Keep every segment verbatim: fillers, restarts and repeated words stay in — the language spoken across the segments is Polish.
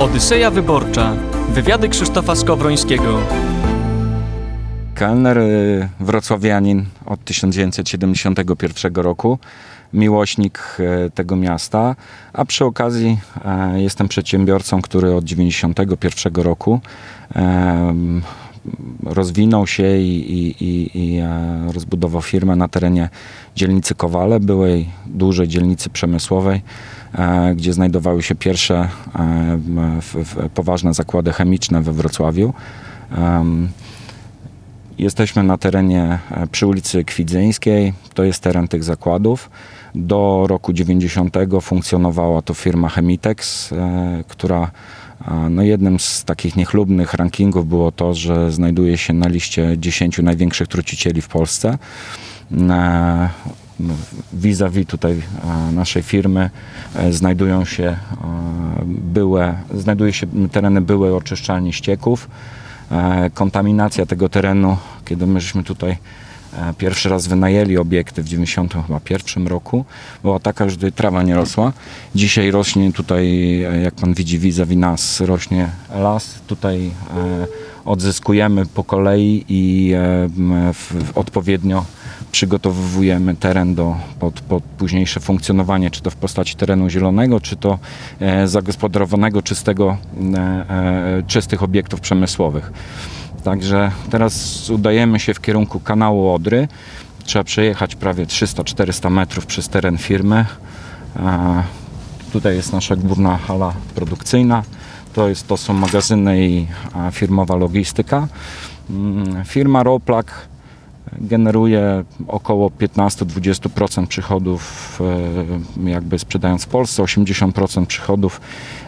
Odyseja wyborcza. Wywiady Krzysztofa Skowrońskiego. Kelner, wrocławianin od tysiąc dziewięćset siedemdziesiątego pierwszego roku, miłośnik tego miasta, a przy okazji jestem przedsiębiorcą, który od dziewięćdziesiątego pierwszego roku rozwinął się i, i, i, i rozbudował firmę na terenie dzielnicy Kowale, byłej dużej dzielnicy przemysłowej, gdzie znajdowały się pierwsze poważne zakłady chemiczne we Wrocławiu. Jesteśmy na terenie przy ulicy Kwidzyńskiej, to jest teren tych zakładów. Do roku dziewięćdziesiątego funkcjonowała to firma Chemitex, która no jednym z takich niechlubnych rankingów było to, że znajduje się na liście dziesięciu największych trucicieli w Polsce. Vis-a-vis tutaj naszej firmy znajdują się byłe, znajduje się tereny byłej oczyszczalni ścieków. Kontaminacja tego terenu, kiedy myśmy tutaj pierwszy raz wynajęli obiekty w dziewięćdziesiątym pierwszym roku, była taka, że tutaj trawa nie rosła. Dzisiaj rośnie tutaj, jak pan widzi, vis-a-vis nas rośnie las. Tutaj odzyskujemy po kolei i odpowiednio przygotowujemy teren do, pod, pod późniejsze funkcjonowanie, czy to w postaci terenu zielonego, czy to zagospodarowanego, czystego, czystych obiektów przemysłowych. Także teraz udajemy się w kierunku kanału Odry. Trzeba przejechać prawie trzysta czterysta metrów przez teren firmy. E, tutaj jest nasza główna hala produkcyjna. To, jest, to są magazyny i a, firmowa logistyka. Firma Roplak generuje około piętnaście do dwudziestu procent przychodów, jakby sprzedając w Polsce. osiemdziesiąt procent przychodów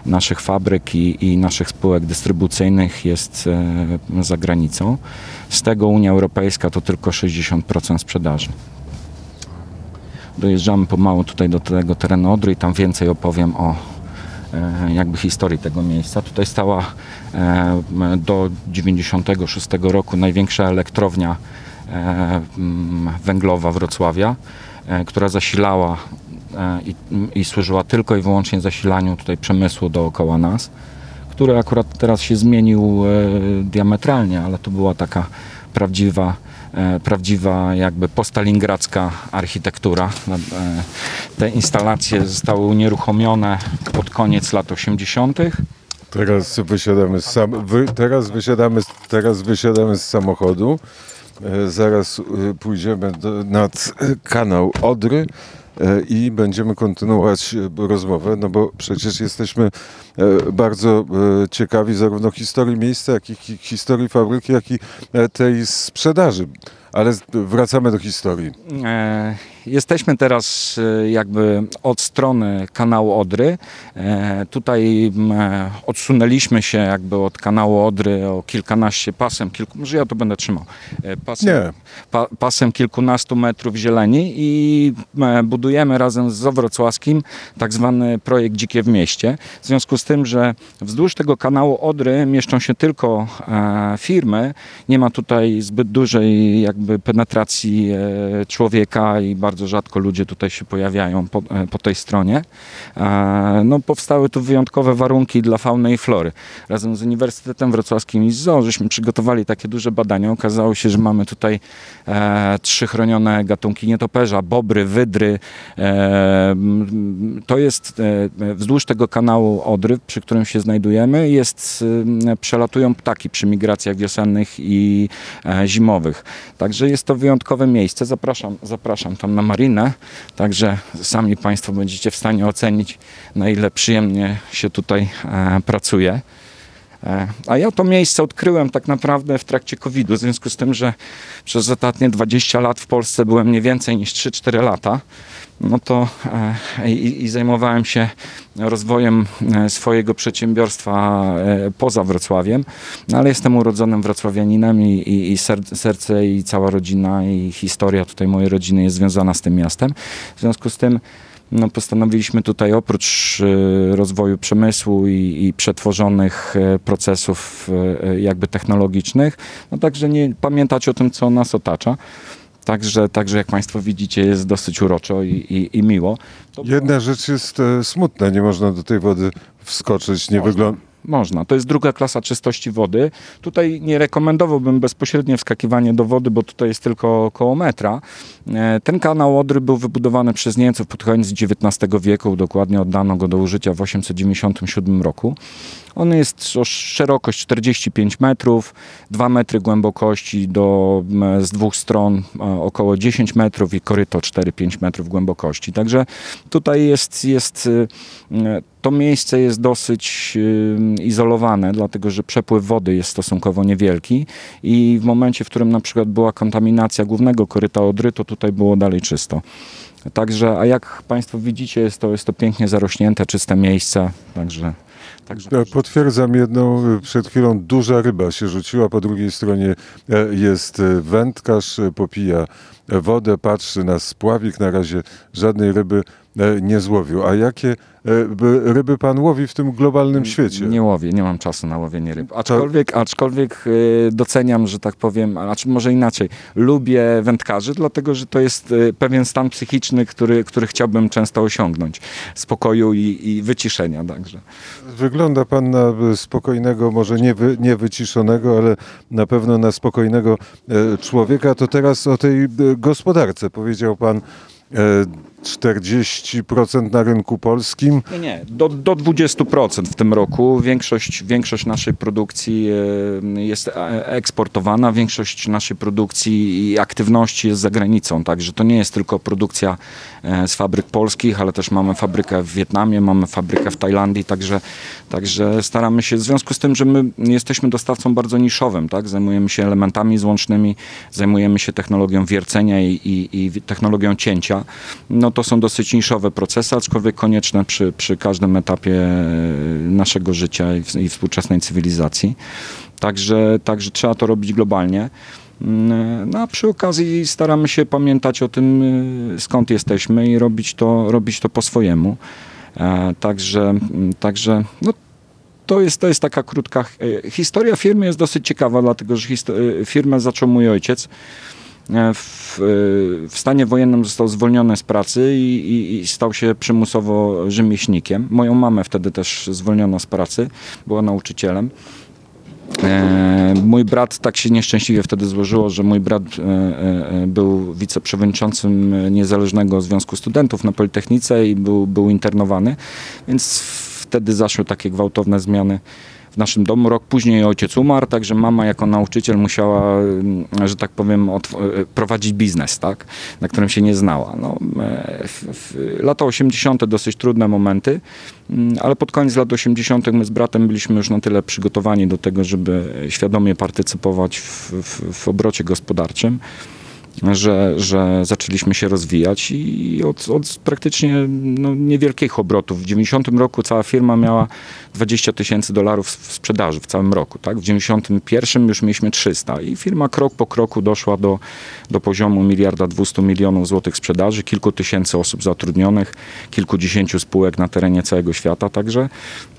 naszych fabryk i, i naszych spółek dystrybucyjnych jest za granicą. Z tego Unia Europejska to tylko sześćdziesiąt procent sprzedaży. Dojeżdżamy pomału tutaj do tego terenu Odry i tam więcej opowiem o jakby historii tego miejsca. Tutaj stała do dziewięćdziesiątego szóstego roku największa elektrownia węglowa Wrocławia, która zasilała i, i służyła tylko i wyłącznie zasilaniu tutaj przemysłu dookoła nas, który akurat teraz się zmienił diametralnie, ale to była taka prawdziwa, prawdziwa jakby postalingradzka architektura. Te instalacje zostały unieruchomione pod koniec lat osiemdziesiątych. Teraz wysiadamy z, sam- wy- teraz wysiadamy, teraz wysiadamy z samochodu. Zaraz pójdziemy do, nad kanał Odry i będziemy kontynuować rozmowę, no bo przecież jesteśmy bardzo ciekawi zarówno historii miejsca, jak i historii fabryki, jak i tej sprzedaży. Ale wracamy do historii. Jesteśmy teraz jakby od strony kanału Odry. Tutaj odsunęliśmy się jakby od kanału Odry o kilkanaście pasem, kilku, może ja to będę trzymał, pasem, pa, pasem kilkunastu metrów zieleni i budujemy razem z I Z O wrocławskim tak zwany projekt Dzikie w mieście. W związku z tym, że wzdłuż tego kanału Odry mieszczą się tylko firmy, nie ma tutaj zbyt dużej jakby penetracji człowieka i bardzo rzadko ludzie tutaj się pojawiają po, po tej stronie. No, powstały tu wyjątkowe warunki dla fauny i flory. Razem z Uniwersytetem Wrocławskim I Z O żeśmy przygotowali takie duże badania. Okazało się, że mamy tutaj e, trzy chronione gatunki nietoperza, bobry, wydry. E, to jest e, wzdłuż tego kanału Odry, przy którym się znajdujemy, jest, e, przelatują ptaki przy migracjach wiosennych i e, zimowych. Także jest to wyjątkowe miejsce. Zapraszam, zapraszam tam na marinę. Także sami Państwo będziecie w stanie ocenić, na ile przyjemnie się tutaj e, pracuje. E, a ja to miejsce odkryłem tak naprawdę w trakcie kowida. W związku z tym, że przez ostatnie dwadzieścia lat w Polsce byłem nie więcej niż trzy cztery lata, no to e, i, i zajmowałem się rozwojem swojego przedsiębiorstwa poza Wrocławiem, no ale jestem urodzonym wrocławianinem i, i, i serce i cała rodzina i historia tutaj mojej rodziny jest związana z tym miastem. W związku z tym no, postanowiliśmy tutaj oprócz y, rozwoju przemysłu i, i przetworzonych y, procesów y, jakby technologicznych, no także nie pamiętać o tym, co nas otacza. Także, także jak Państwo widzicie, jest dosyć uroczo i, i, i miło. To Jedna było... rzecz jest e, smutna, nie można do tej wody wskoczyć, nie, wyglą... Można. To jest druga klasa czystości wody. Tutaj nie rekomendowałbym bezpośrednie wskakiwanie do wody, bo tutaj jest tylko około metra. Ten kanał Odry był wybudowany przez Niemców pod koniec dziewiętnastego wieku. Dokładnie oddano go do użycia w osiemset dziewięćdziesiątym siódmym roku. On jest o szerokość czterdzieści pięć metrów, dwa metry głębokości do, z dwóch stron około dziesięć metrów i koryto cztery do pięciu metrów głębokości. Także tutaj jest, jest to miejsce jest dosyć izolowane, dlatego że przepływ wody jest stosunkowo niewielki i w momencie, w którym na przykład była kontaminacja głównego koryta Odry, to tutaj było dalej czysto. Także, a jak Państwo widzicie, jest to, jest to pięknie zarośnięte, czyste miejsce, także... Także potwierdzam jedną, przed chwilą duża ryba się rzuciła, po drugiej stronie jest wędkarz, popija wodę, patrzy na spławik, na razie żadnej ryby nie złowił. A jakie ryby pan łowi w tym globalnym świecie? Nie łowię, nie mam czasu na łowienie ryb. Aczkolwiek, aczkolwiek doceniam, że tak powiem, znaczy może inaczej, lubię wędkarzy, dlatego że to jest pewien stan psychiczny, który, który chciałbym często osiągnąć. Spokoju i, i wyciszenia. Także. Wygląda pan na spokojnego, może nie, wy, nie wyciszonego, ale na pewno na spokojnego człowieka. To teraz o tej gospodarce. Powiedział pan czterdzieści procent na rynku polskim? Nie, nie. Do, do dwudziestu procent w tym roku. Większość, większość naszej produkcji jest eksportowana, większość naszej produkcji i aktywności jest za granicą, także to nie jest tylko produkcja z fabryk polskich, ale też mamy fabrykę w Wietnamie, mamy fabrykę w Tajlandii, także, także staramy się, w związku z tym, że my jesteśmy dostawcą bardzo niszowym, tak? Zajmujemy się elementami złącznymi, zajmujemy się technologią wiercenia i, i, i technologią cięcia. No to są dosyć niszowe procesy, aczkolwiek konieczne przy, przy każdym etapie naszego życia i, w, i współczesnej cywilizacji. Także, także trzeba to robić globalnie. No a przy okazji staramy się pamiętać o tym, skąd jesteśmy i robić to, robić to po swojemu. Także, także no, to, jest, to jest taka krótka... Historia firmy jest dosyć ciekawa, dlatego że firmę zaczął mój ojciec. W, w stanie wojennym został zwolniony z pracy i, i, i stał się przymusowo rzemieślnikiem. Moją mamę wtedy też zwolniono z pracy, była nauczycielem. E, mój brat, tak się nieszczęśliwie wtedy złożyło, że mój brat e, e, był wiceprzewodniczącym Niezależnego Związku Studentów na Politechnice i był, był internowany, więc wtedy zaszły takie gwałtowne zmiany w naszym domu. Rok później ojciec umarł, także mama jako nauczyciel musiała, że tak powiem, prowadzić biznes, tak? Na którym się nie znała. No, w, w, lata osiemdziesiąte dosyć trudne momenty, ale pod koniec lat osiemdziesiątych my z bratem byliśmy już na tyle przygotowani do tego, żeby świadomie partycypować w, w, w obrocie gospodarczym, że, że zaczęliśmy się rozwijać i od, od praktycznie no, niewielkich obrotów. W dziewięćdziesiątym roku cała firma miała dwadzieścia tysięcy dolarów w sprzedaży w całym roku. Tak? W dziewięćdziesiątym pierwszym już mieliśmy trzysta i firma krok po kroku doszła do, do poziomu miliarda dwieście milionów złotych sprzedaży, kilku tysięcy osób zatrudnionych, kilkudziesięciu spółek na terenie całego świata. Także,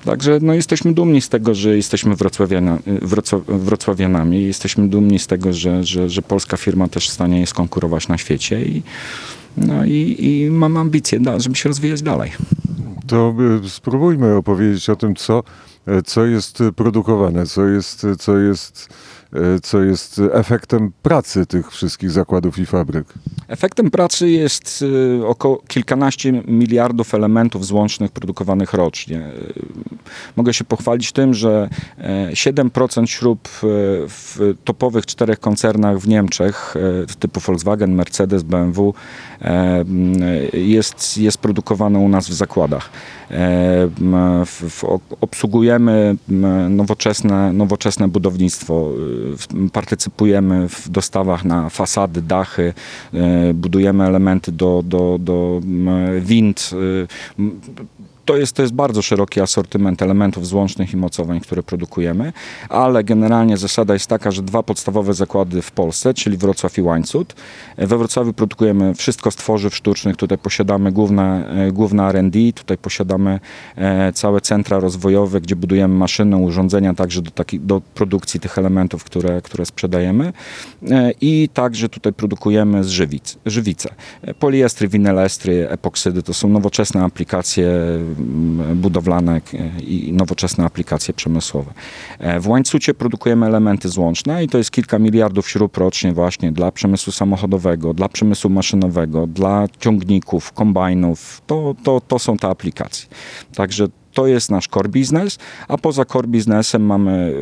także no, jesteśmy dumni z tego, że jesteśmy wrocławiana, wroco, wrocławianami i jesteśmy dumni z tego, że, że, że polska firma też w stanie jest konkurować na świecie i, no i, i mam ambicje, żeby się rozwijać dalej. To spróbujmy opowiedzieć o tym, co, co jest produkowane, co jest, co jest, co jest efektem pracy tych wszystkich zakładów i fabryk. Efektem pracy jest około kilkanaście miliardów elementów złącznych produkowanych rocznie. Mogę się pochwalić tym, że siedem procent śrub w topowych czterech koncernach w Niemczech, typu Volkswagen, Mercedes, B M W, jest, jest produkowane u nas w zakładach. Obsługujemy nowoczesne, nowoczesne budownictwo, partycypujemy w dostawach na fasady, dachy, budujemy elementy do, do, do wind. To jest, to jest bardzo szeroki asortyment elementów złącznych i mocowań, które produkujemy, ale generalnie zasada jest taka, że dwa podstawowe zakłady w Polsce, czyli Wrocław i Łańcut. We Wrocławiu produkujemy wszystko z tworzyw sztucznych, tutaj posiadamy główne, główne R and D, tutaj posiadamy całe centra rozwojowe, gdzie budujemy maszyny, urządzenia także do, taki, do produkcji tych elementów, które, które sprzedajemy i także tutaj produkujemy z żywic, żywice. Poliestry, winylestry, epoksydy to są nowoczesne aplikacje budowlane i nowoczesne aplikacje przemysłowe. W łańcucie produkujemy elementy złączne i to jest kilka miliardów śrub rocznie właśnie dla przemysłu samochodowego, dla przemysłu maszynowego, dla ciągników, kombajnów. To, to, to są te aplikacje. Także to jest nasz core business, a poza core businessem mamy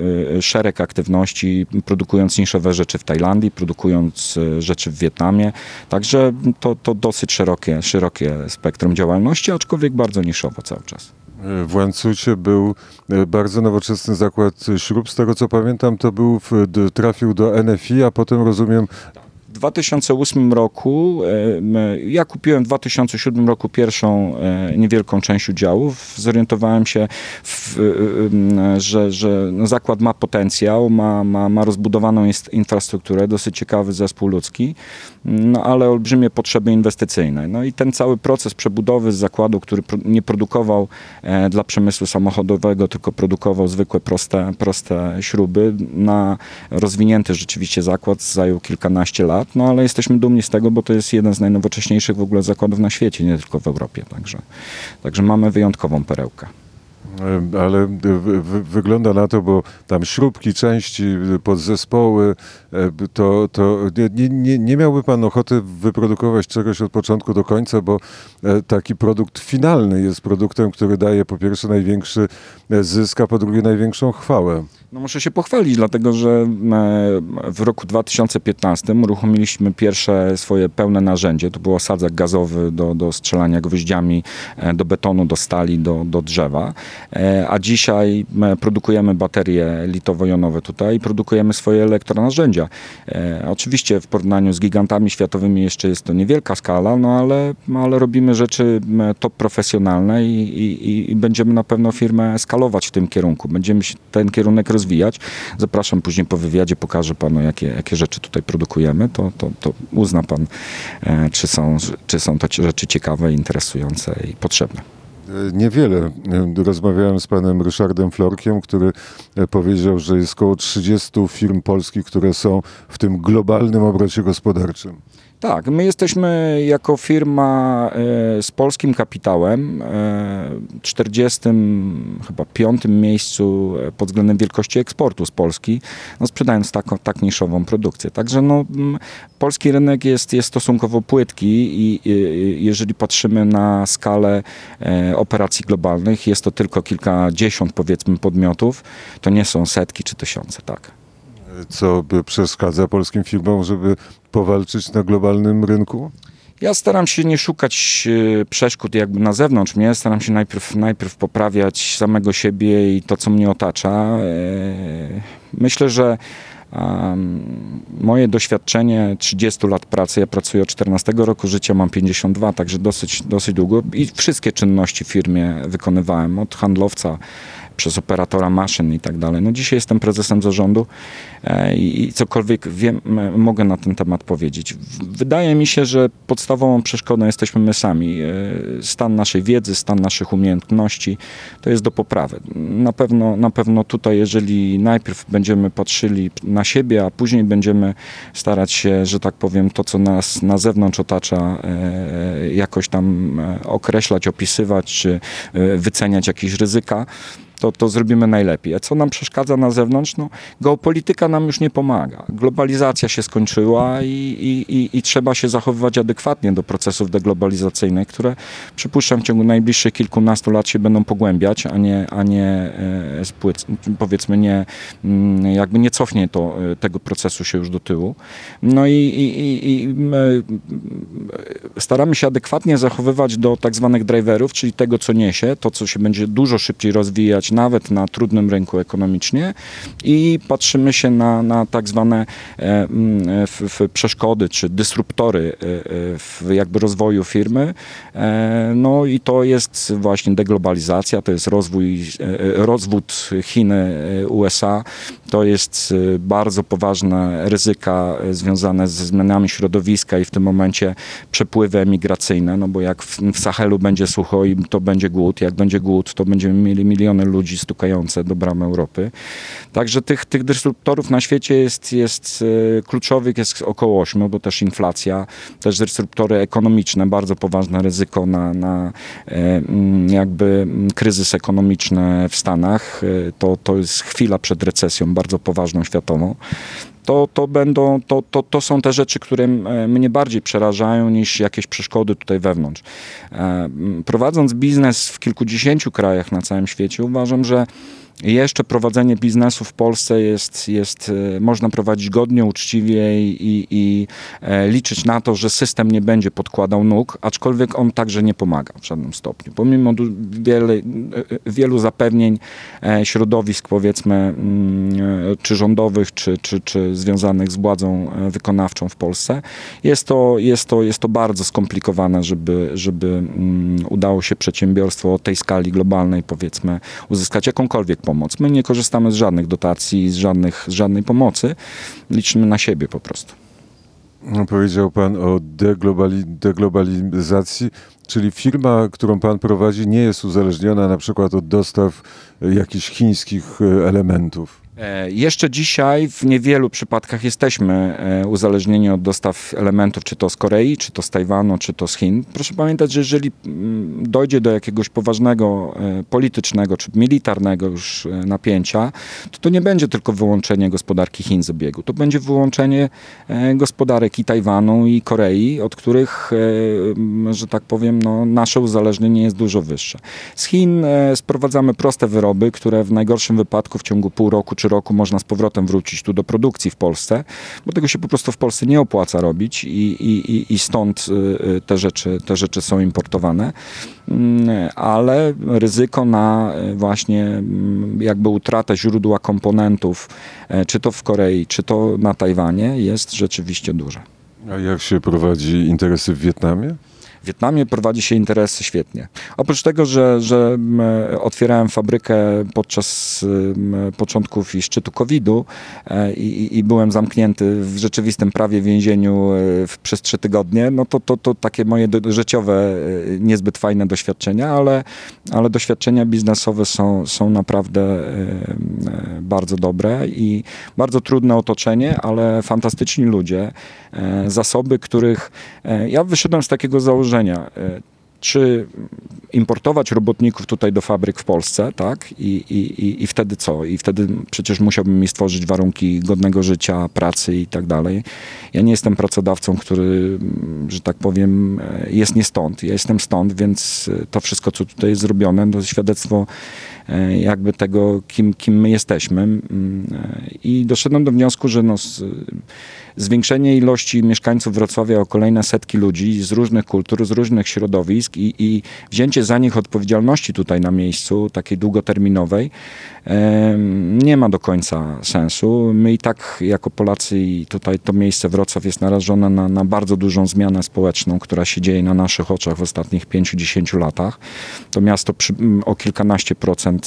szereg aktywności, produkując niszowe rzeczy w Tajlandii, produkując rzeczy w Wietnamie. Także to, to dosyć szerokie, szerokie spektrum działalności, aczkolwiek bardzo niszowo cały czas. W łańcucie był bardzo nowoczesny zakład śrub. Z tego co pamiętam, to był, trafił do N F I, a potem rozumiem... W dwa tysiące ósmym roku, ja kupiłem w dwa tysiące siódmym roku pierwszą niewielką część udziałów. Zorientowałem się, w, że, że zakład ma potencjał, ma, ma, ma rozbudowaną infrastrukturę, dosyć ciekawy zespół ludzki, no ale olbrzymie potrzeby inwestycyjne. No i ten cały proces przebudowy z zakładu, który nie produkował dla przemysłu samochodowego, tylko produkował zwykłe, proste, proste śruby, na rozwinięty rzeczywiście zakład zajął kilkanaście lat. No ale jesteśmy dumni z tego, bo to jest jeden z najnowocześniejszych w ogóle zakładów na świecie, nie tylko w Europie. Także, także mamy wyjątkową perełkę. Ale wy, wy, wygląda na to, bo tam śrubki, części, podzespoły, to, to nie, nie, nie miałby pan ochoty wyprodukować czegoś od początku do końca, bo taki produkt finalny jest produktem, który daje po pierwsze największy zysk, a po drugie największą chwałę. No muszę się pochwalić, dlatego że w roku dwa tysiące piętnastym uruchomiliśmy pierwsze swoje pełne narzędzie. To był osadzak gazowy do, do strzelania gwoździami do betonu, do stali, do, do drzewa. A dzisiaj produkujemy baterie litowo-jonowe tutaj i produkujemy swoje elektronarzędzia. Oczywiście w porównaniu z gigantami światowymi jeszcze jest to niewielka skala, no ale, ale robimy rzeczy top profesjonalne i, i, i będziemy na pewno firmę skalować w tym kierunku. Będziemy się ten kierunek rozwijać. Rozwijać. Zapraszam później po wywiadzie, pokażę panu, jakie, jakie rzeczy tutaj produkujemy. To, to, to uzna pan, e, czy są, czy są to rzeczy ciekawe, interesujące i potrzebne. Niewiele. Rozmawiałem z panem Ryszardem Florkiem, który powiedział, że jest około trzydziestu firm polskich, które są w tym globalnym obrocie gospodarczym. Tak, my jesteśmy jako firma z polskim kapitałem w czterdziestym piątym miejscu pod względem wielkości eksportu z Polski, no sprzedając taką, tak niszową produkcję. Także no, polski rynek jest, jest stosunkowo płytki i, i jeżeli patrzymy na skalę operacji globalnych, jest to tylko kilkadziesiąt, powiedzmy, podmiotów, to nie są setki czy tysiące, tak. Co by przeszkadza polskim firmom, żeby powalczyć na globalnym rynku? Ja staram się nie szukać przeszkód jakby na zewnątrz mnie, staram się najpierw, najpierw poprawiać samego siebie i to, co mnie otacza. Myślę, że Um, moje doświadczenie trzydziestu lat pracy, ja pracuję od czternastego roku życia, mam pięćdziesiąt dwa, także dosyć, dosyć długo i wszystkie czynności w firmie wykonywałem, od handlowca przez operatora maszyn i tak dalej. No dzisiaj jestem prezesem zarządu e, i cokolwiek wiem, mogę na ten temat powiedzieć. Wydaje mi się, że podstawową przeszkodą jesteśmy my sami. E, stan naszej wiedzy, stan naszych umiejętności to jest do poprawy. Na pewno, na pewno tutaj, jeżeli najpierw będziemy patrzyli na na siebie, a później będziemy starać się, że tak powiem, to, co nas na zewnątrz otacza, jakoś tam określać, opisywać, czy wyceniać jakieś ryzyka, to, to zrobimy najlepiej. A co nam przeszkadza na zewnątrz? No, geopolityka nam już nie pomaga. Globalizacja się skończyła i, i, i, i trzeba się zachowywać adekwatnie do procesów deglobalizacyjnych, które przypuszczam w ciągu najbliższych kilkunastu lat się będą pogłębiać, a nie, a nie powiedzmy nie, jakby nie cofnie to, tego procesu się już do tyłu. No i, i, i staramy się adekwatnie zachowywać do tak zwanych driverów, czyli tego, co niesie, to, co się będzie dużo szybciej rozwijać, nawet na trudnym rynku ekonomicznie, i patrzymy się na, na tak zwane e, f, f, przeszkody czy dysruptory e, w jakby rozwoju firmy. E, no i to jest właśnie deglobalizacja, to jest rozwój, e, rozwód Chiny, U S A, to jest bardzo poważne ryzyka związane ze zmianami środowiska i w tym momencie przepływy emigracyjne, no bo jak w, w Sahelu będzie sucho, i to będzie głód, jak będzie głód, to będziemy mieli miliony ludzi ludzi stukające do bram Europy. Także tych, tych dysruptorów na świecie jest, jest kluczowych, jest około ośmiu, bo też inflacja, też dysruptory ekonomiczne, bardzo poważne ryzyko na, na jakby kryzys ekonomiczny w Stanach. To, to jest chwila przed recesją, bardzo poważną światową. To, to, będą, to, to, to są te rzeczy, które mnie bardziej przerażają niż jakieś przeszkody tutaj wewnątrz. Prowadząc biznes w kilkudziesięciu krajach na całym świecie, uważam, że jeszcze prowadzenie biznesu w Polsce jest, jest można prowadzić godnie, uczciwie i, i, i liczyć na to, że system nie będzie podkładał nóg, aczkolwiek on także nie pomaga w żadnym stopniu. Pomimo wiele, wielu zapewnień środowisk, powiedzmy, czy rządowych, czy, czy, czy związanych z władzą wykonawczą w Polsce, jest to, jest to, jest to bardzo skomplikowane, żeby, żeby udało się przedsiębiorstwo o tej skali globalnej, powiedzmy, uzyskać jakąkolwiek pomoc. My nie korzystamy z żadnych dotacji, z, żadnych, z żadnej pomocy. Liczymy na siebie po prostu. Powiedział pan o deglobali, deglobalizacji, czyli firma, którą pan prowadzi, nie jest uzależniona na przykład od dostaw jakichś chińskich elementów. Jeszcze dzisiaj w niewielu przypadkach jesteśmy uzależnieni od dostaw elementów, czy to z Korei, czy to z Tajwanu, czy to z Chin. Proszę pamiętać, że jeżeli dojdzie do jakiegoś poważnego politycznego, czy militarnego już napięcia, to to nie będzie tylko wyłączenie gospodarki Chin z obiegu. To będzie wyłączenie gospodarek i Tajwanu, i Korei, od których, że tak powiem, no, nasze uzależnienie jest dużo wyższe. Z Chin sprowadzamy proste wyroby, które w najgorszym wypadku w ciągu pół roku, czy roku można z powrotem wrócić tu do produkcji w Polsce, bo tego się po prostu w Polsce nie opłaca robić i, i, i stąd te rzeczy, te rzeczy są importowane, ale ryzyko na właśnie jakby utratę źródła komponentów, czy to w Korei, czy to na Tajwanie, jest rzeczywiście duże. A jak się prowadzi interesy w Wietnamie? W Wietnamie prowadzi się interesy świetnie. Oprócz tego, że, że otwierałem fabrykę podczas początków i szczytu kowida i, i byłem zamknięty w rzeczywistym prawie więzieniu przez trzy tygodnie, no to, to, to takie moje życiowe niezbyt fajne doświadczenia, ale, ale doświadczenia biznesowe są, są naprawdę bardzo dobre i bardzo trudne otoczenie, ale fantastyczni ludzie, zasoby, których ja wyszedłem z takiego założenia, czy importować robotników tutaj do fabryk w Polsce, tak? I, i, i wtedy co? I wtedy przecież musiałbym im stworzyć warunki godnego życia, pracy i tak dalej. Ja nie jestem pracodawcą, który, że tak powiem, jest nie stąd. Ja jestem stąd, więc to wszystko, co tutaj jest zrobione, to świadectwo jakby tego, kim, kim my jesteśmy. I doszedłem do wniosku, że no, zwiększenie ilości mieszkańców Wrocławia o kolejne setki ludzi z różnych kultur, z różnych środowisk i, i wzięcie za nich odpowiedzialności tutaj na miejscu, takiej długoterminowej, nie ma do końca sensu. My i tak jako Polacy i tutaj to miejsce Wrocław jest narażone na, na bardzo dużą zmianę społeczną, która się dzieje na naszych oczach w ostatnich pięciu do dziesięciu latach. To miasto przy, o kilkanaście procent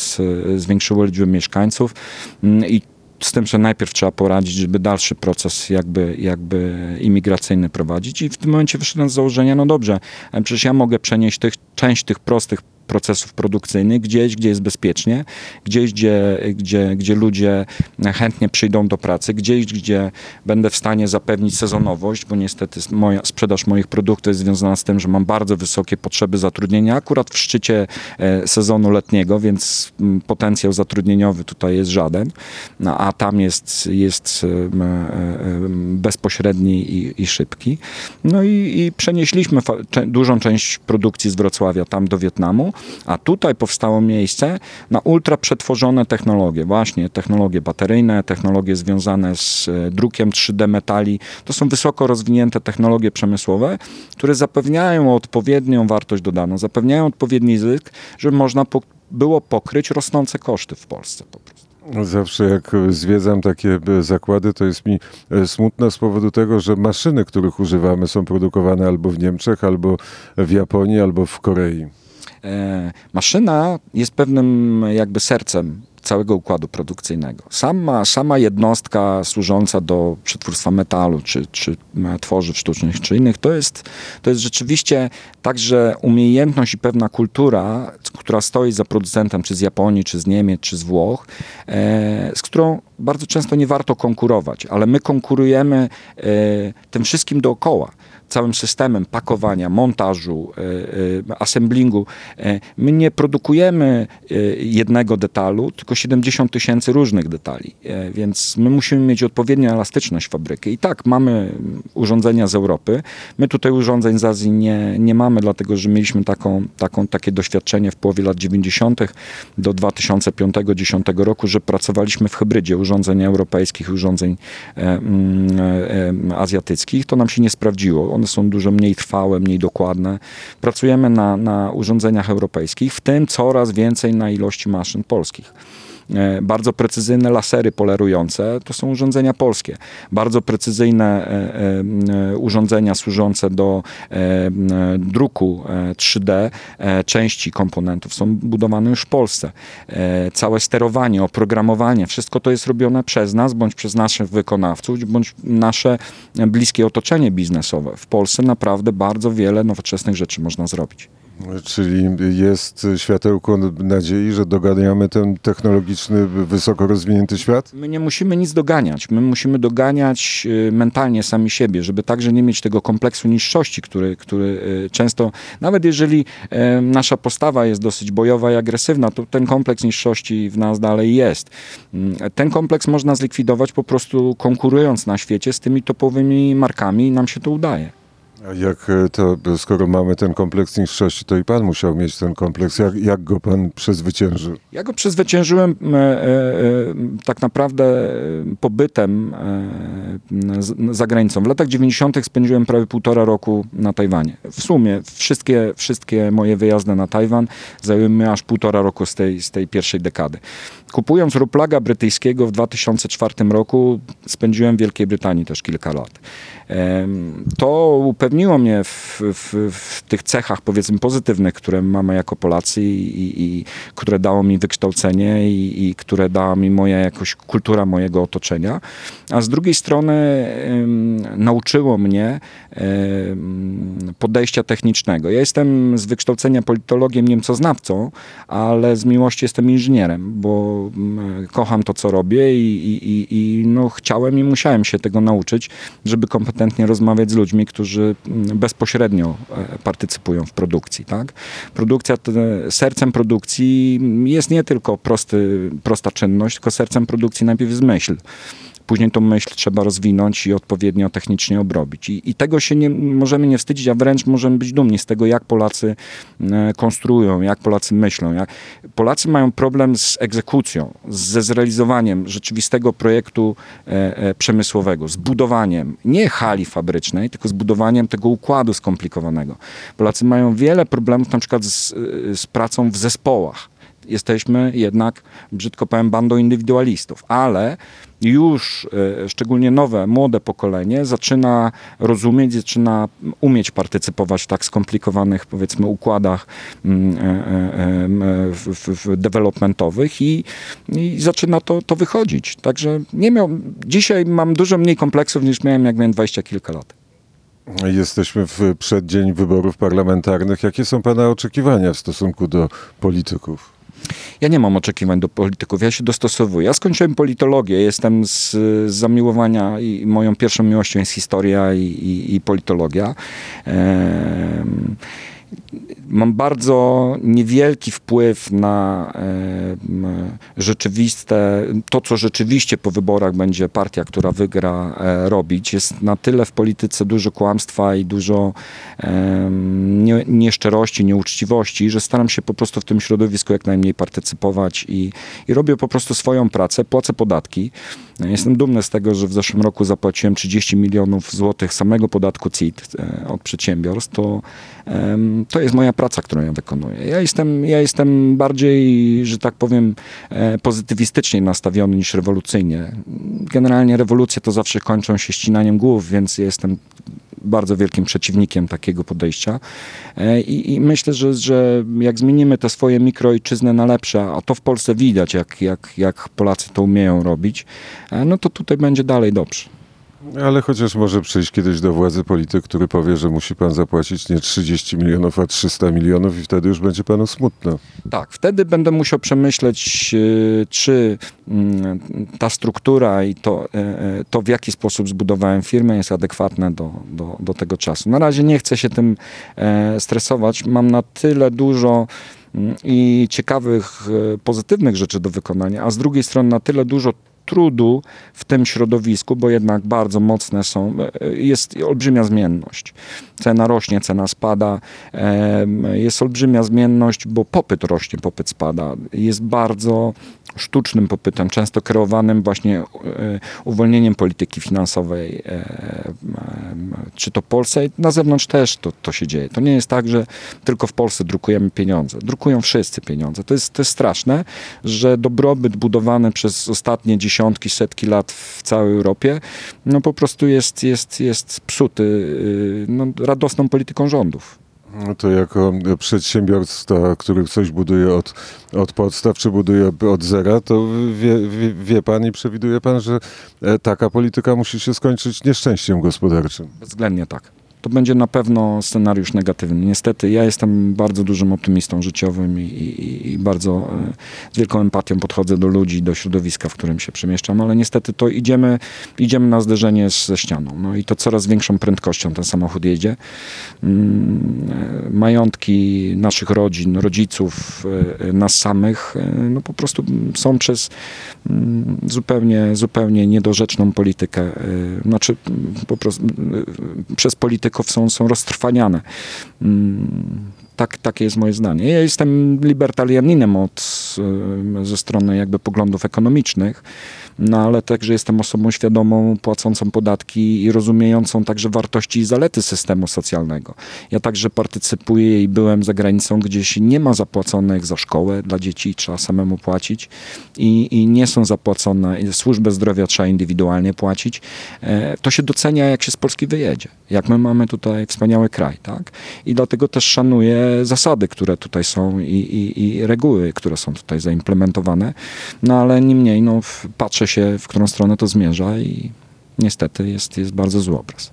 zwiększyło liczbę mieszkańców i z tym, że najpierw trzeba poradzić, żeby dalszy proces jakby, jakby imigracyjny prowadzić i w tym momencie wyszedłem z założenia, no dobrze, ale przecież ja mogę przenieść tych, część tych prostych procesów produkcyjnych gdzieś, gdzie jest bezpiecznie, gdzieś, gdzie, gdzie, gdzie ludzie chętnie przyjdą do pracy, gdzieś, gdzie będę w stanie zapewnić sezonowość, bo niestety moja, sprzedaż moich produktów jest związana z tym, że mam bardzo wysokie potrzeby zatrudnienia, akurat w szczycie sezonu letniego, więc potencjał zatrudnieniowy tutaj jest żaden, a tam jest, jest bezpośredni i, i szybki. No i, i przenieśliśmy dużą część produkcji z Wrocławia tam do Wietnamu, a tutaj powstało miejsce na ultra przetworzone technologie, właśnie technologie bateryjne, technologie związane z drukiem trzy D metali. To są wysoko rozwinięte technologie przemysłowe, które zapewniają odpowiednią wartość dodaną, zapewniają odpowiedni zysk, żeby można po- było pokryć rosnące koszty w Polsce po prostu. Zawsze jak zwiedzam takie zakłady, to jest mi smutno z powodu tego, że maszyny, których używamy, są produkowane albo w Niemczech, albo w Japonii, albo w Korei. Maszyna jest pewnym jakby sercem całego układu produkcyjnego. Sama, sama jednostka służąca do przetwórstwa metalu, czy, czy tworzyw sztucznych, czy innych, to jest, to jest rzeczywiście także umiejętność i pewna kultura, która stoi za producentem, czy z Japonii, czy z Niemiec, czy z Włoch, e, z którą bardzo często nie warto konkurować, ale my konkurujemy e, tym wszystkim dookoła. Całym systemem pakowania, montażu, assemblingu. My nie produkujemy jednego detalu, tylko siedemdziesiąt tysięcy różnych detali, więc my musimy mieć odpowiednią elastyczność fabryki. I tak, mamy urządzenia z Europy. My tutaj urządzeń z Azji nie, nie mamy, dlatego że mieliśmy taką, taką, takie doświadczenie w połowie lat dziewięćdziesiątych do dwa tysiące piątego do dwa tysiące dziesiątego roku, że pracowaliśmy w hybrydzie urządzeń europejskich, urządzeń e, e, e, azjatyckich. To nam się nie sprawdziło. One są dużo mniej trwałe, mniej dokładne. Pracujemy na, na urządzeniach europejskich, w tym coraz więcej na ilości maszyn polskich. Bardzo precyzyjne lasery polerujące to są urządzenia polskie. Bardzo precyzyjne urządzenia służące do druku trzy D części komponentów są budowane już w Polsce. Całe sterowanie, oprogramowanie, wszystko to jest robione przez nas, bądź przez naszych wykonawców, bądź nasze bliskie otoczenie biznesowe. W Polsce naprawdę bardzo wiele nowoczesnych rzeczy można zrobić. Czyli jest światełko nadziei, że doganiamy ten technologiczny, wysoko rozwinięty świat? My nie musimy nic doganiać. My musimy doganiać mentalnie sami siebie, żeby także nie mieć tego kompleksu niższości, który, który często, nawet jeżeli nasza postawa jest dosyć bojowa i agresywna, to ten kompleks niższości w nas dalej jest. Ten kompleks można zlikwidować po prostu konkurując na świecie z tymi topowymi markami i nam się to udaje. A jak to, skoro mamy ten kompleks niższości, to i pan musiał mieć ten kompleks. Jak, jak go pan przezwyciężył? Ja go przezwyciężyłem e, e, tak naprawdę pobytem e, z, za granicą. W latach dziewięćdziesiątych spędziłem prawie półtora roku na Tajwanie. W sumie wszystkie, wszystkie moje wyjazdy na Tajwan zajęły mi aż półtora roku z tej, z tej pierwszej dekady. Kupując Ruplaga brytyjskiego w dwa tysiące czwartym roku, spędziłem w Wielkiej Brytanii też kilka lat. E, to upewniło Upewniło mnie w, w, w tych cechach, powiedzmy, pozytywnych, które mamy jako Polacy i, i, i które dało mi wykształcenie i, i które dała mi moja jakoś kultura mojego otoczenia. A z drugiej strony ym, nauczyło mnie ym, podejścia technicznego. Ja jestem z wykształcenia politologiem, niemcoznawcą, ale z miłości jestem inżynierem, bo ym, kocham to, co robię i, i, i, i no, chciałem i musiałem się tego nauczyć, żeby kompetentnie rozmawiać z ludźmi, którzy bezpośrednio partycypują w produkcji. Tak? Produkcja, sercem produkcji jest nie tylko prosty, prosta czynność, tylko sercem produkcji najpierw jest myśl. Później tą myśl trzeba rozwinąć i odpowiednio technicznie obrobić. I, i tego się nie możemy nie wstydzić, a wręcz możemy być dumni z tego, jak Polacy konstruują, jak Polacy myślą. Jak... Polacy mają problem z egzekucją, ze zrealizowaniem rzeczywistego projektu e, e, przemysłowego, z budowaniem nie hali fabrycznej, tylko z budowaniem tego układu skomplikowanego. Polacy mają wiele problemów na przykład z, z pracą w zespołach. Jesteśmy jednak, brzydko powiem, bandą indywidualistów, ale już y, szczególnie nowe, młode pokolenie zaczyna rozumieć, zaczyna umieć partycypować w tak skomplikowanych, powiedzmy, układach y, y, y, y, y, y, developmentowych i, i zaczyna to, to wychodzić. Także nie miał, dzisiaj mam dużo mniej kompleksów niż miałem, jak miałem dwadzieścia kilka lat. Jesteśmy w przeddzień wyborów parlamentarnych. Jakie są pana oczekiwania w stosunku do polityków? Ja nie mam oczekiwań do polityków, ja się dostosowuję. Ja skończyłem politologię, jestem z, z zamiłowania i moją pierwszą miłością jest historia i, i, i politologia. Ehm. Mam bardzo niewielki wpływ na e, rzeczywiste, to co rzeczywiście po wyborach będzie partia, która wygra, e, robić. Jest na tyle w polityce dużo kłamstwa i dużo e, nie, nieszczerości, nieuczciwości, że staram się po prostu w tym środowisku jak najmniej partycypować i, i robię po prostu swoją pracę, płacę podatki. Jestem dumny z tego, że w zeszłym roku zapłaciłem trzydzieści milionów złotych samego podatku C I T e, od przedsiębiorstw. To, e, to jest moja praca, którą ja wykonuję. Ja jestem, ja jestem bardziej, że tak powiem, pozytywistycznie nastawiony niż rewolucyjnie. Generalnie rewolucje to zawsze kończą się ścinaniem głów, więc ja jestem bardzo wielkim przeciwnikiem takiego podejścia. I, i myślę, że, że jak zmienimy te swoje mikroojczyzny na lepsze, a to w Polsce widać, jak, jak, jak Polacy to umieją robić, no to tutaj będzie dalej dobrze. Ale chociaż może przyjść kiedyś do władzy polityk, który powie, że musi pan zapłacić nie trzydzieści milionów, a trzysta milionów i wtedy już będzie panu smutno. Tak, wtedy będę musiał przemyśleć, czy ta struktura i to, to w jaki sposób zbudowałem firmę jest adekwatne do, do, do tego czasu. Na razie nie chcę się tym stresować. Mam na tyle dużo i ciekawych, pozytywnych rzeczy do wykonania, a z drugiej strony na tyle dużo trudu w tym środowisku, bo jednak bardzo mocne są, jest olbrzymia zmienność. Cena rośnie, cena spada, jest olbrzymia zmienność, bo popyt rośnie, popyt spada. Jest bardzo sztucznym popytem, często kierowanym właśnie uwolnieniem polityki finansowej, czy to Polsce, na zewnątrz też to, to się dzieje. To nie jest tak, że tylko w Polsce drukujemy pieniądze. Drukują wszyscy pieniądze. To jest, to jest straszne, że dobrobyt budowany przez ostatnie dziesiątki, setki lat w całej Europie, no po prostu jest, jest, jest psuty no, radosną polityką rządów. No to jako przedsiębiorca, który coś buduje od, od podstaw, czy buduje od zera, to wie, wie, wie pan i przewiduje pan, że taka polityka musi się skończyć nieszczęściem gospodarczym. Bezwzględnie tak. To będzie na pewno scenariusz negatywny. Niestety ja jestem bardzo dużym optymistą życiowym i, i, i bardzo z wielką empatią podchodzę do ludzi, do środowiska, w którym się przemieszczam, ale niestety to idziemy, idziemy na zderzenie z, ze ścianą. No i to coraz większą prędkością ten samochód jedzie. Majątki naszych rodzin, rodziców, nas samych, no po prostu są przez zupełnie, zupełnie niedorzeczną politykę, znaczy po prostu przez politykę Są, są roztrwaniane. Tak, takie jest moje zdanie. Ja jestem libertarianinem od, ze strony jakby poglądów ekonomicznych, no ale także jestem osobą świadomą, płacącą podatki i rozumiejącą także wartości i zalety systemu socjalnego. Ja także partycypuję i byłem za granicą, gdzieś nie ma zapłaconych za szkołę dla dzieci, trzeba samemu płacić i, i nie są zapłacone, służbę zdrowia trzeba indywidualnie płacić. E, to się docenia, jak się z Polski wyjedzie. Jak my mamy tutaj wspaniały kraj, tak? I dlatego też szanuję zasady, które tutaj są i, i, i reguły, które są tutaj zaimplementowane, no ale niemniej, no patrzę się, w którą stronę to zmierza i niestety jest, jest bardzo zły obraz.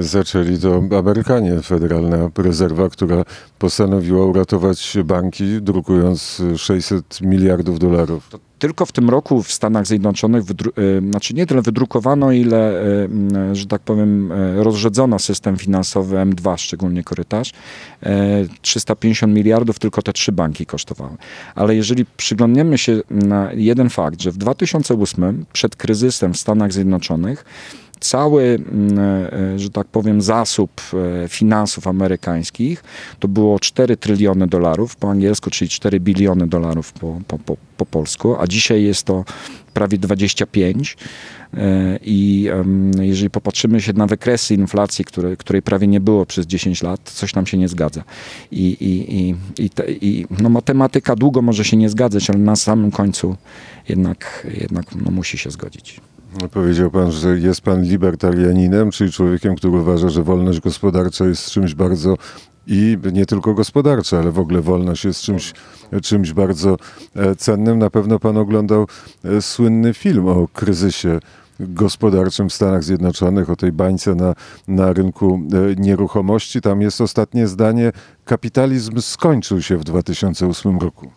Zaczęli to Amerykanie, Federalna Rezerwa, która postanowiła uratować banki, drukując sześćset miliardów dolarów. To tylko w tym roku w Stanach Zjednoczonych, wydru- znaczy nie tyle wydrukowano, ile, że tak powiem, rozrzedzono system finansowy M dwa, szczególnie korytarz. trzysta pięćdziesiąt miliardów tylko te trzy banki kosztowały. Ale jeżeli przyglądniemy się na jeden fakt, że w dwa tysiące ósmym, przed kryzysem w Stanach Zjednoczonych, cały, że tak powiem, zasób finansów amerykańskich to było cztery tryliony dolarów po angielsku, czyli cztery biliony dolarów po, po, po, po polsku, a dzisiaj jest to prawie dwadzieścia pięć. I jeżeli popatrzymy się na wykresy inflacji, której, której prawie nie było przez dziesięć lat, coś nam się nie zgadza. I, i, i, i, te, i no matematyka długo może się nie zgadzać, ale na samym końcu jednak, jednak no musi się zgodzić. Powiedział pan, że jest pan libertarianinem, czyli człowiekiem, który uważa, że wolność gospodarcza jest czymś bardzo, i nie tylko gospodarcza, ale w ogóle wolność jest czymś, czymś bardzo cennym. Na pewno pan oglądał słynny film o kryzysie gospodarczym w Stanach Zjednoczonych, o tej bańce na, na rynku nieruchomości. Tam jest ostatnie zdanie: kapitalizm skończył się w dwa tysiące ósmym roku.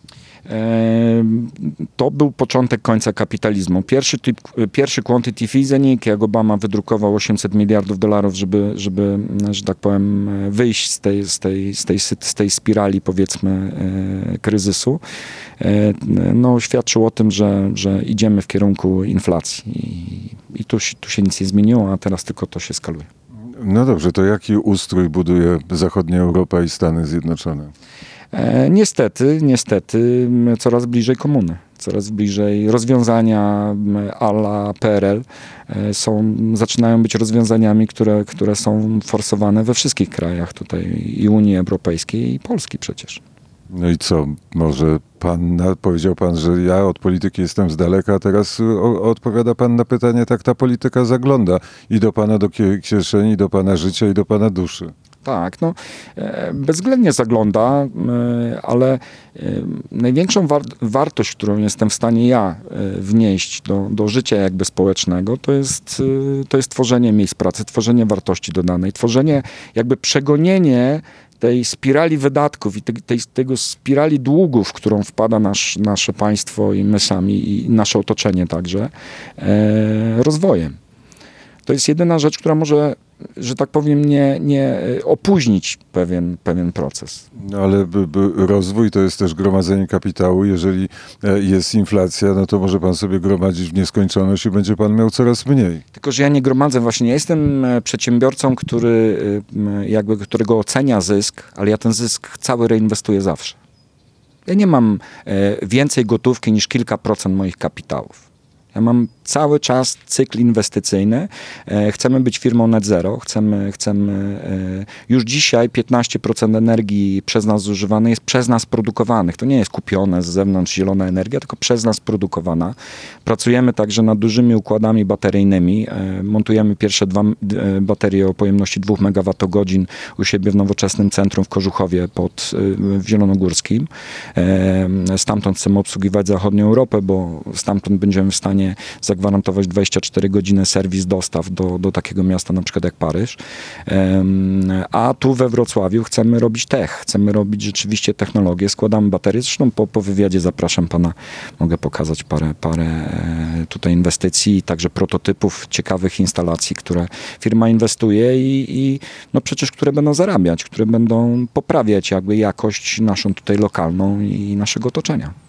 To był początek końca kapitalizmu. Pierwszy, typ, pierwszy quantitative easing, jak Obama wydrukował osiemset miliardów dolarów, żeby, żeby że tak powiem, wyjść z tej, z tej, z tej, z tej spirali, powiedzmy, kryzysu, no, świadczył o tym, że, że idziemy w kierunku inflacji. I, i tu, tu się nic nie zmieniło, a teraz tylko to się skaluje. No dobrze, to jaki ustrój buduje zachodnia Europa i Stany Zjednoczone? E, niestety, niestety coraz bliżej komuny, coraz bliżej rozwiązania a la P R L są, zaczynają być rozwiązaniami, które, które są forsowane we wszystkich krajach tutaj i Unii Europejskiej i Polski przecież. No i co, może pan, powiedział pan, że ja od polityki jestem z daleka, a teraz o, odpowiada pan na pytanie, tak ta polityka zagląda i do pana do kieszeni, i do pana życia, i do pana duszy. Tak, no bezwzględnie zagląda, ale największą war- wartość, którą jestem w stanie ja wnieść do, do życia jakby społecznego, to jest, to jest tworzenie miejsc pracy, tworzenie wartości dodanej, tworzenie jakby przegonienie tej spirali wydatków i te, tej, tego spirali długów, w którą wpada nasz, nasze państwo i my sami i nasze otoczenie także, e, rozwojem. To jest jedyna rzecz, która może, że tak powiem, nie, nie opóźnić pewien, pewien proces. No ale by, by rozwój to jest też gromadzenie kapitału. Jeżeli jest inflacja, no to może pan sobie gromadzić w nieskończoność i będzie pan miał coraz mniej. Tylko że ja nie gromadzę, właśnie ja jestem przedsiębiorcą, który jakby, którego ocenia zysk, ale ja ten zysk cały reinwestuję zawsze. Ja nie mam więcej gotówki niż kilka procent moich kapitałów. Ja mam cały czas cykl inwestycyjny. E, chcemy być firmą net zero. Chcemy, chcemy e, już dzisiaj piętnaście procent energii przez nas zużywanej jest przez nas produkowanych. To nie jest kupione z zewnątrz zielona energia, tylko przez nas produkowana. Pracujemy także nad dużymi układami bateryjnymi. E, montujemy pierwsze dwa e, baterie o pojemności dwa megawatogodziny u siebie w nowoczesnym centrum w Kożuchowie pod, e, w Zielonogórskim. E, stamtąd chcemy obsługiwać zachodnią Europę, bo stamtąd będziemy w stanie zagwarantować dwadzieścia cztery godziny serwis dostaw do, do takiego miasta na przykład jak Paryż. Um, a tu we Wrocławiu chcemy robić tech, chcemy robić rzeczywiście technologię, składamy baterie. Zresztą po, po wywiadzie zapraszam pana, mogę pokazać parę, parę tutaj inwestycji i także prototypów ciekawych instalacji, które firma inwestuje i, i no przecież które będą zarabiać, które będą poprawiać jakby jakość naszą tutaj lokalną i naszego otoczenia.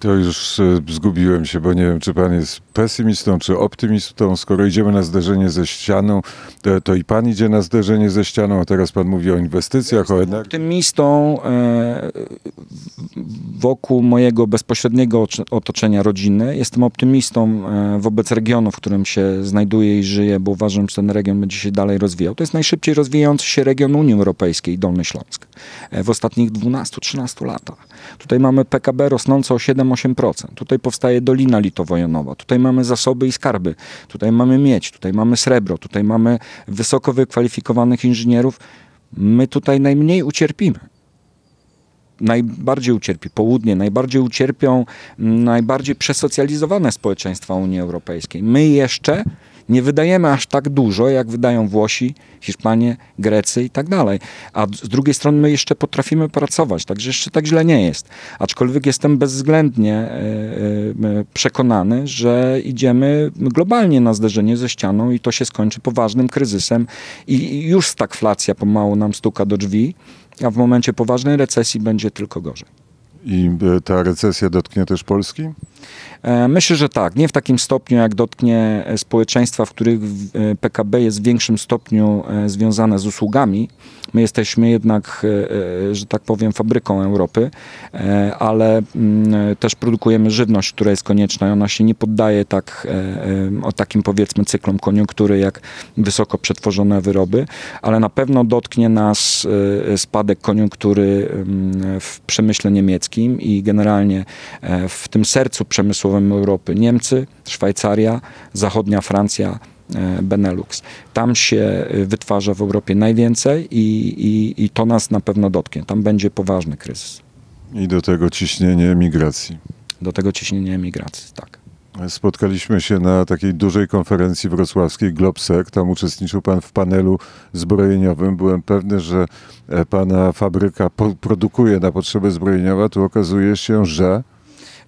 To już zgubiłem się, bo nie wiem, czy pan jest pesymistą, czy optymistą. Skoro idziemy na zderzenie ze ścianą, to, to i pan idzie na zderzenie ze ścianą, a teraz pan mówi o inwestycjach, ja o energii. Optymistą e, wokół mojego bezpośredniego otoczenia rodziny. Jestem optymistą wobec regionu, w którym się znajduję i żyję, bo uważam, że ten region będzie się dalej rozwijał. To jest najszybciej rozwijający się region Unii Europejskiej, Dolny Śląsk, w ostatnich dwunastu trzynastu latach. Tutaj mamy P K B rosnące o siedem do ośmiu procent. Tutaj powstaje Dolina Litowojonowa. Tutaj mamy zasoby i skarby. Tutaj mamy miedź, tutaj mamy srebro, tutaj mamy wysoko wykwalifikowanych inżynierów. My tutaj najmniej ucierpimy. Najbardziej ucierpi południe, najbardziej ucierpią najbardziej przesocjalizowane społeczeństwa Unii Europejskiej. My jeszcze nie wydajemy aż tak dużo, jak wydają Włosi, Hiszpanie, Grecy i tak dalej. A z drugiej strony my jeszcze potrafimy pracować, także jeszcze tak źle nie jest. Aczkolwiek jestem bezwzględnie przekonany, że idziemy globalnie na zderzenie ze ścianą i to się skończy poważnym kryzysem i już stagflacja pomału nam stuka do drzwi, a w momencie poważnej recesji będzie tylko gorzej. I ta recesja dotknie też Polski? Myślę, że tak. Nie w takim stopniu, jak dotknie społeczeństwa, w których P K B jest w większym stopniu związane z usługami. My jesteśmy jednak, że tak powiem, fabryką Europy, ale też produkujemy żywność, która jest konieczna i ona się nie poddaje tak, o takim powiedzmy cyklom koniunktury, jak wysoko przetworzone wyroby, ale na pewno dotknie nas spadek koniunktury w przemyśle niemieckim i generalnie w tym sercu przemysłowym Europy. Niemcy, Szwajcaria, zachodnia Francja, Benelux. Tam się wytwarza w Europie najwięcej i, i, i to nas na pewno dotknie. Tam będzie poważny kryzys. I do tego ciśnienie emigracji. Do tego ciśnienie emigracji, tak. Spotkaliśmy się na takiej dużej konferencji wrocławskiej Globsec. Tam uczestniczył pan w panelu zbrojeniowym. Byłem pewny, że pana fabryka po- produkuje na potrzeby zbrojeniowe. Tu okazuje się, że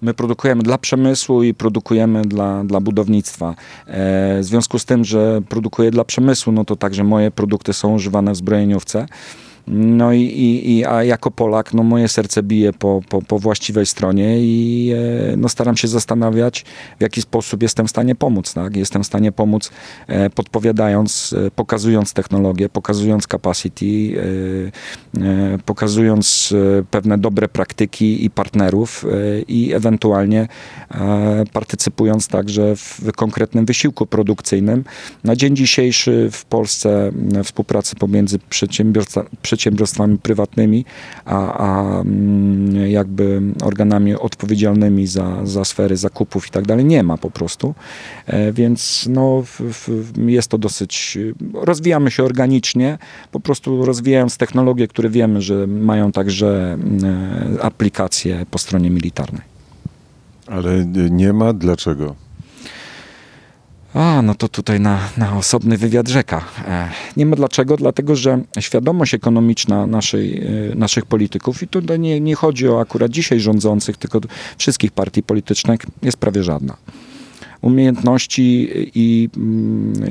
my produkujemy dla przemysłu i produkujemy dla, dla budownictwa. E, w związku z tym, że produkuję dla przemysłu, no to także moje produkty są używane w zbrojeniówce. No i, i, i a jako Polak, no moje serce bije po, po, po właściwej stronie i e, no staram się zastanawiać, w jaki sposób jestem w stanie pomóc, tak? Jestem w stanie pomóc e, podpowiadając, e, pokazując technologię, pokazując capacity, e, e, pokazując e, pewne dobre praktyki i partnerów e, i ewentualnie e, partycypując także w konkretnym wysiłku produkcyjnym. Na dzień dzisiejszy w Polsce współpracy pomiędzy przedsiębiorcami przedsiębiorstwami prywatnymi, a, a jakby organami odpowiedzialnymi za, za sfery zakupów i tak dalej nie ma po prostu. Więc no, jest to dosyć, rozwijamy się organicznie, po prostu rozwijając technologie, które wiemy, że mają także aplikacje po stronie militarnej. Ale nie ma dlaczego? A, no to tutaj na, na osobny wywiad rzeka. Nie ma dlaczego, dlatego że świadomość ekonomiczna naszej, naszych polityków, i tutaj nie, nie chodzi o akurat dzisiaj rządzących, tylko wszystkich partii politycznych, jest prawie żadna. Umiejętności i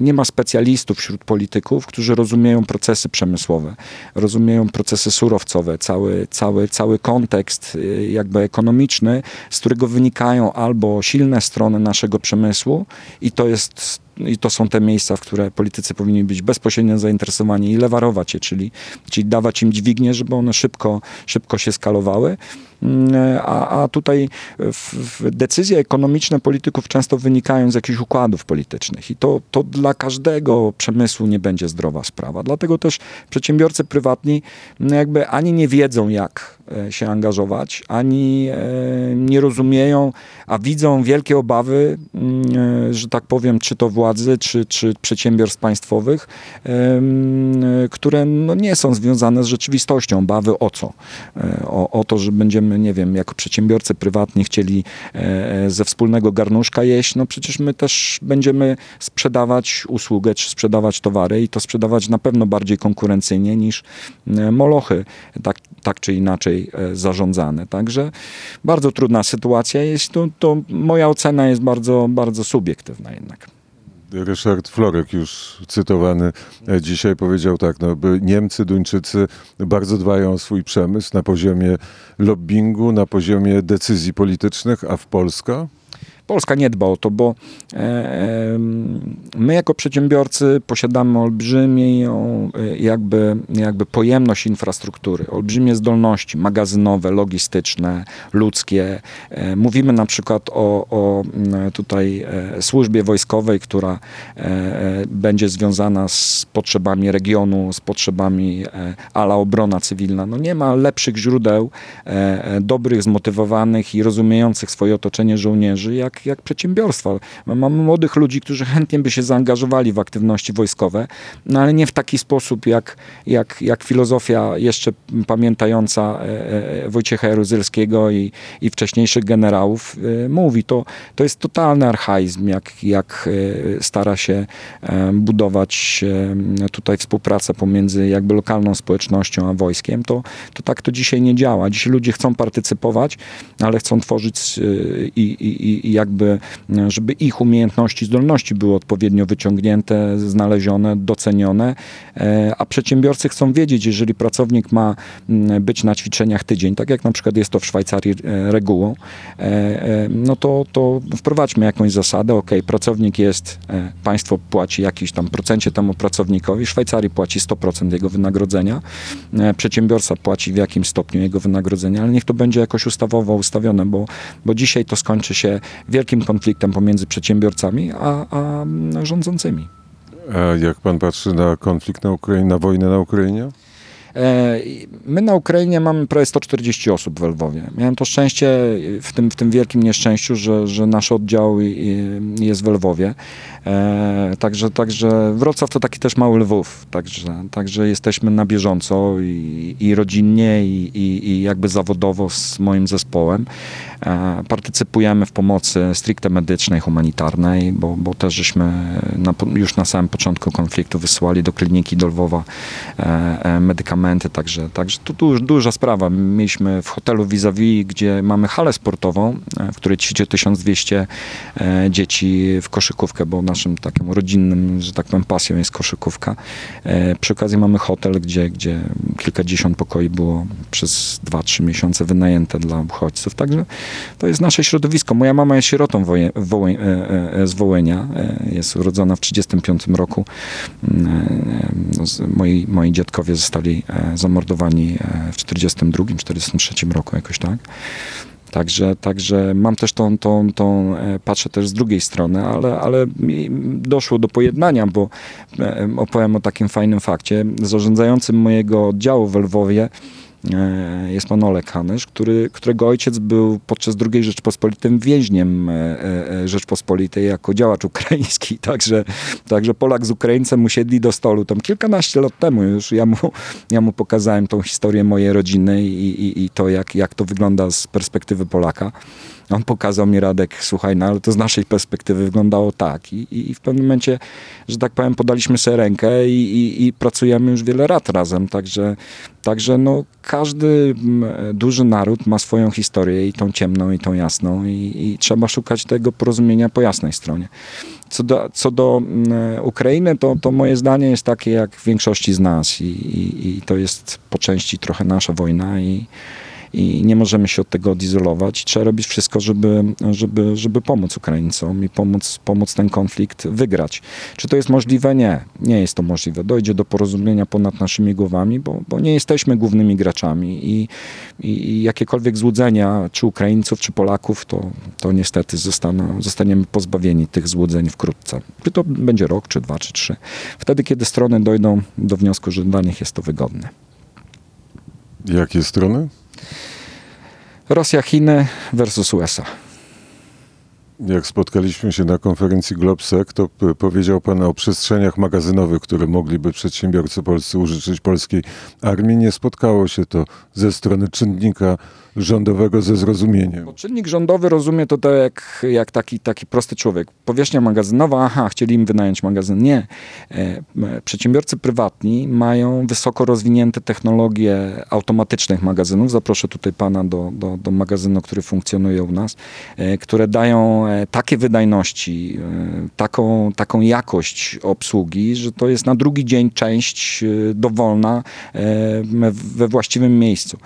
nie ma specjalistów wśród polityków, którzy rozumieją procesy przemysłowe, rozumieją procesy surowcowe, cały, cały, cały kontekst jakby ekonomiczny, z którego wynikają albo silne strony naszego przemysłu i to jest i to są te miejsca, w które politycy powinni być bezpośrednio zainteresowani i lewarować je, czyli, czyli dawać im dźwignię, żeby one szybko, szybko się skalowały. A, a tutaj w, w decyzje ekonomiczne polityków często wynikają z jakichś układów politycznych i to, to dla każdego przemysłu nie będzie zdrowa sprawa. Dlatego też przedsiębiorcy prywatni jakby ani nie wiedzą, jak się angażować, ani nie rozumieją, a widzą wielkie obawy, że tak powiem, czy to władzy, czy, czy przedsiębiorstw państwowych, które no nie są związane z rzeczywistością. Obawy o co? O, o to, że będziemy, nie wiem, jako przedsiębiorcy prywatni chcieli ze wspólnego garnuszka jeść, no przecież my też będziemy sprzedawać usługę, czy sprzedawać towary i to sprzedawać na pewno bardziej konkurencyjnie niż molochy, tak, tak czy inaczej zarządzane. Także bardzo trudna sytuacja jest. To, to moja ocena jest bardzo, bardzo subiektywna jednak. Ryszard Florek, już cytowany dzisiaj, powiedział tak, no, by Niemcy, Duńczycy bardzo dbają o swój przemysł na poziomie lobbingu, na poziomie decyzji politycznych, a w Polsce? Polska nie dba o to, bo my jako przedsiębiorcy posiadamy olbrzymią jakby, jakby pojemność infrastruktury, olbrzymie zdolności magazynowe, logistyczne, ludzkie. Mówimy na przykład o, o tutaj służbie wojskowej, która będzie związana z potrzebami regionu, z potrzebami a la obrona cywilna. No nie ma lepszych źródeł dobrych, zmotywowanych i rozumiejących swoje otoczenie żołnierzy, jak jak przedsiębiorstwa. Mamy młodych ludzi, którzy chętnie by się zaangażowali w aktywności wojskowe, no ale nie w taki sposób, jak, jak, jak filozofia jeszcze pamiętająca Wojciecha Jaruzelskiego i, i wcześniejszych generałów mówi. To, to jest totalny archaizm, jak, jak stara się budować tutaj współpracę pomiędzy jakby lokalną społecznością a wojskiem. To, to tak to dzisiaj nie działa. Dzisiaj ludzie chcą partycypować, ale chcą tworzyć i, i, i jakby, żeby ich umiejętności, zdolności były odpowiednio wyciągnięte, znalezione, docenione, a przedsiębiorcy chcą wiedzieć, jeżeli pracownik ma być na ćwiczeniach tydzień, tak jak na przykład jest to w Szwajcarii regułą, no to, to wprowadźmy jakąś zasadę, ok, pracownik jest, państwo płaci jakiś tam procencie temu pracownikowi, w Szwajcarii płaci sto procent jego wynagrodzenia, przedsiębiorca płaci w jakimś stopniu jego wynagrodzenia, ale niech to będzie jakoś ustawowo ustawione, bo, bo dzisiaj to skończy się wielkim konfliktem pomiędzy przedsiębiorcami a, a rządzącymi. A jak pan patrzy na konflikt na Ukrainie, na wojnę na Ukrainie? My na Ukrainie mamy prawie sto czterdzieści osób we Lwowie. Miałem to szczęście w tym, w tym wielkim nieszczęściu, że, że nasz oddział jest we Lwowie. Także, także Wrocław to taki też mały Lwów. Także, także jesteśmy na bieżąco i, i rodzinnie i, i, i jakby zawodowo z moim zespołem. Partycypujemy w pomocy stricte medycznej, humanitarnej, bo, bo też żeśmy na, już na samym początku konfliktu wysłali do kliniki do Lwowa medykamenty. Także, także to duż, duża sprawa. Mieliśmy w hotelu vis-a-vis, gdzie mamy halę sportową, w której ćwiczy tysiąc dwieście dzieci w koszykówkę, bo naszym takim rodzinnym, że tak powiem, pasją jest koszykówka. Przy okazji mamy hotel, gdzie, gdzie kilkadziesiąt pokoi było przez dwa trzy miesiące wynajęte dla uchodźców. Także to jest nasze środowisko. Moja mama jest sierotą woje, woje, z Wołynia. Jest urodzona w tysiąc dziewięćset trzydziestym piątym roku. Moi, moi dziadkowie zostali zamordowani w tysiąc dziewięćset czterdziestym drugim, czterdziestym trzecim roku jakoś tak. Także, także mam też tą, tą, tą, patrzę też z drugiej strony, ale, ale doszło do pojednania, bo opowiem o takim fajnym fakcie. Zarządzającym mojego oddziału we Lwowie jest pan Olek Hanysz, który, którego ojciec był podczas drugiej Rzeczpospolitej więźniem Rzeczpospolitej jako działacz ukraiński. Także, także Polak z Ukraińcem usiedli do stolu tam kilkanaście lat temu już. Ja mu, ja mu pokazałem tą historię mojej rodziny i, i, i to, jak, jak to wygląda z perspektywy Polaka. On pokazał mi, Radek, słuchaj, no ale to z naszej perspektywy wyglądało tak. I, i w pewnym momencie, że tak powiem, podaliśmy sobie rękę i, i, i pracujemy już wiele lat razem. Także, także no, każdy duży naród ma swoją historię, i tą ciemną, i tą jasną. I, i trzeba szukać tego porozumienia po jasnej stronie. Co do, co do Ukrainy, to, to moje zdanie jest takie jak w większości z nas. I, i, i to jest po części trochę nasza wojna. I, I nie możemy się od tego odizolować. Trzeba robić wszystko, żeby, żeby, żeby pomóc Ukraińcom i pomóc, pomóc ten konflikt wygrać. Czy to jest możliwe? Nie. Nie jest to możliwe. Dojdzie do porozumienia ponad naszymi głowami, bo, bo nie jesteśmy głównymi graczami i, i jakiekolwiek złudzenia czy Ukraińców, czy Polaków, to, to niestety zostaną, zostaniemy pozbawieni tych złudzeń wkrótce. Czy to będzie rok, czy dwa, czy trzy. Wtedy, kiedy strony dojdą do wniosku, że dla nich jest to wygodne. Jakie strony? Rosja, Chiny versus U S A. Jak spotkaliśmy się na konferencji Globsec, to p- powiedział Pan o przestrzeniach magazynowych, które mogliby przedsiębiorcy polscy użyczyć polskiej armii. Nie spotkało się to ze strony czynnika rządowego ze zrozumieniem. Bo czynnik rządowy rozumie to tak jak, jak taki, taki prosty człowiek. Powierzchnia magazynowa, aha, chcieli im wynająć magazyn. Nie. E, przedsiębiorcy prywatni mają wysoko rozwinięte technologie automatycznych magazynów. Zaproszę tutaj Pana do, do, do magazynu, który funkcjonuje u nas, e, które dają takie wydajności, taką, taką jakość obsługi, że to jest na drugi dzień część dowolna we właściwym miejscu.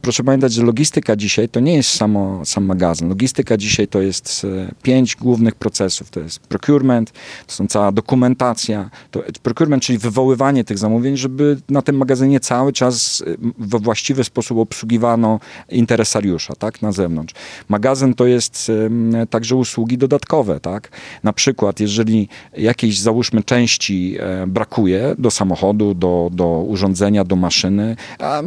Proszę pamiętać, że logistyka dzisiaj to nie jest samo, sam magazyn. Logistyka dzisiaj to jest pięć głównych procesów. To jest procurement, to są cała dokumentacja. To procurement, czyli wywoływanie tych zamówień, żeby na tym magazynie cały czas we właściwy sposób obsługiwano interesariusza, tak, na zewnątrz. Magazyn to jest także usługi dodatkowe, tak? Na przykład, jeżeli jakiejś, załóżmy, części e, brakuje do samochodu, do, do urządzenia, do maszyny, a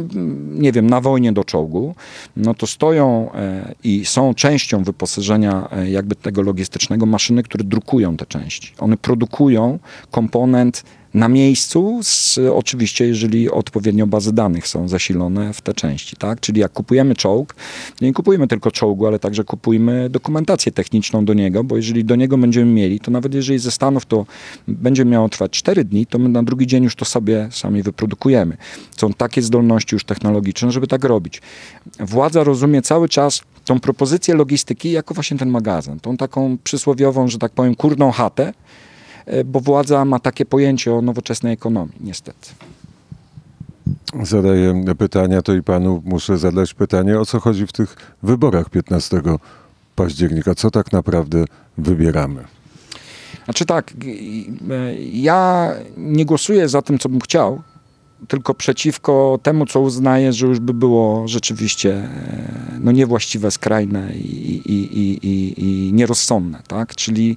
nie wiem, na wojnie do czołgu, no to stoją e, i są częścią wyposażenia e, jakby tego logistycznego maszyny, które drukują te części. One produkują komponent na miejscu, z, oczywiście jeżeli odpowiednio bazy danych są zasilone w te części, tak? Czyli jak kupujemy czołg, nie kupujmy tylko czołgu, ale także kupujmy dokumentację techniczną do niego, bo jeżeli do niego będziemy mieli, to nawet jeżeli ze Stanów to będzie miało trwać cztery dni, to my na drugi dzień już to sobie sami wyprodukujemy. Są takie zdolności już technologiczne, żeby tak robić. Władza rozumie cały czas tą propozycję logistyki jako właśnie ten magazyn, tą taką przysłowiową, że tak powiem, kurną chatę, bo władza ma takie pojęcie o nowoczesnej ekonomii, niestety. Zadaję pytania, to i panu muszę zadać pytanie, o co chodzi w tych wyborach piętnastego października? Co tak naprawdę wybieramy? Znaczy tak, ja nie głosuję za tym, co bym chciał, tylko przeciwko temu, co uznaję, że już by było rzeczywiście no, niewłaściwe, skrajne i, i, i, i, i nierozsądne, tak? Czyli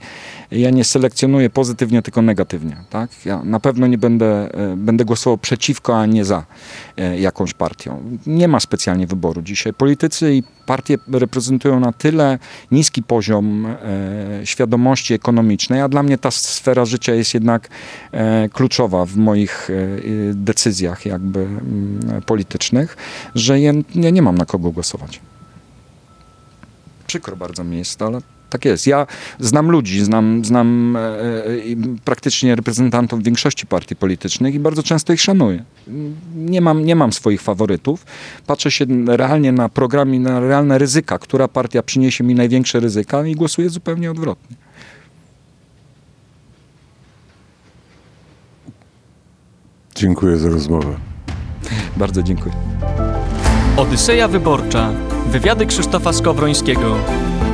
ja nie selekcjonuję pozytywnie, tylko negatywnie, tak? Ja na pewno nie będę, będę głosował przeciwko, a nie za jakąś partią. Nie ma specjalnie wyboru dzisiaj. Politycy i partie reprezentują na tyle niski poziom e, świadomości ekonomicznej, a dla mnie ta sfera życia jest jednak e, kluczowa w moich e, decyzjach jakby m, politycznych, że ja nie, nie mam na kogo głosować. Przykro bardzo mi jest, ale tak jest. Ja znam ludzi, znam, znam e, praktycznie reprezentantów większości partii politycznych i bardzo często ich szanuję. Nie mam, nie mam swoich faworytów. Patrzę się realnie na program i na realne ryzyka, która partia przyniesie mi największe ryzyka i głosuję zupełnie odwrotnie. Dziękuję za rozmowę. Bardzo dziękuję. Odyseja Wyborcza. Wywiady Krzysztofa Skowrońskiego.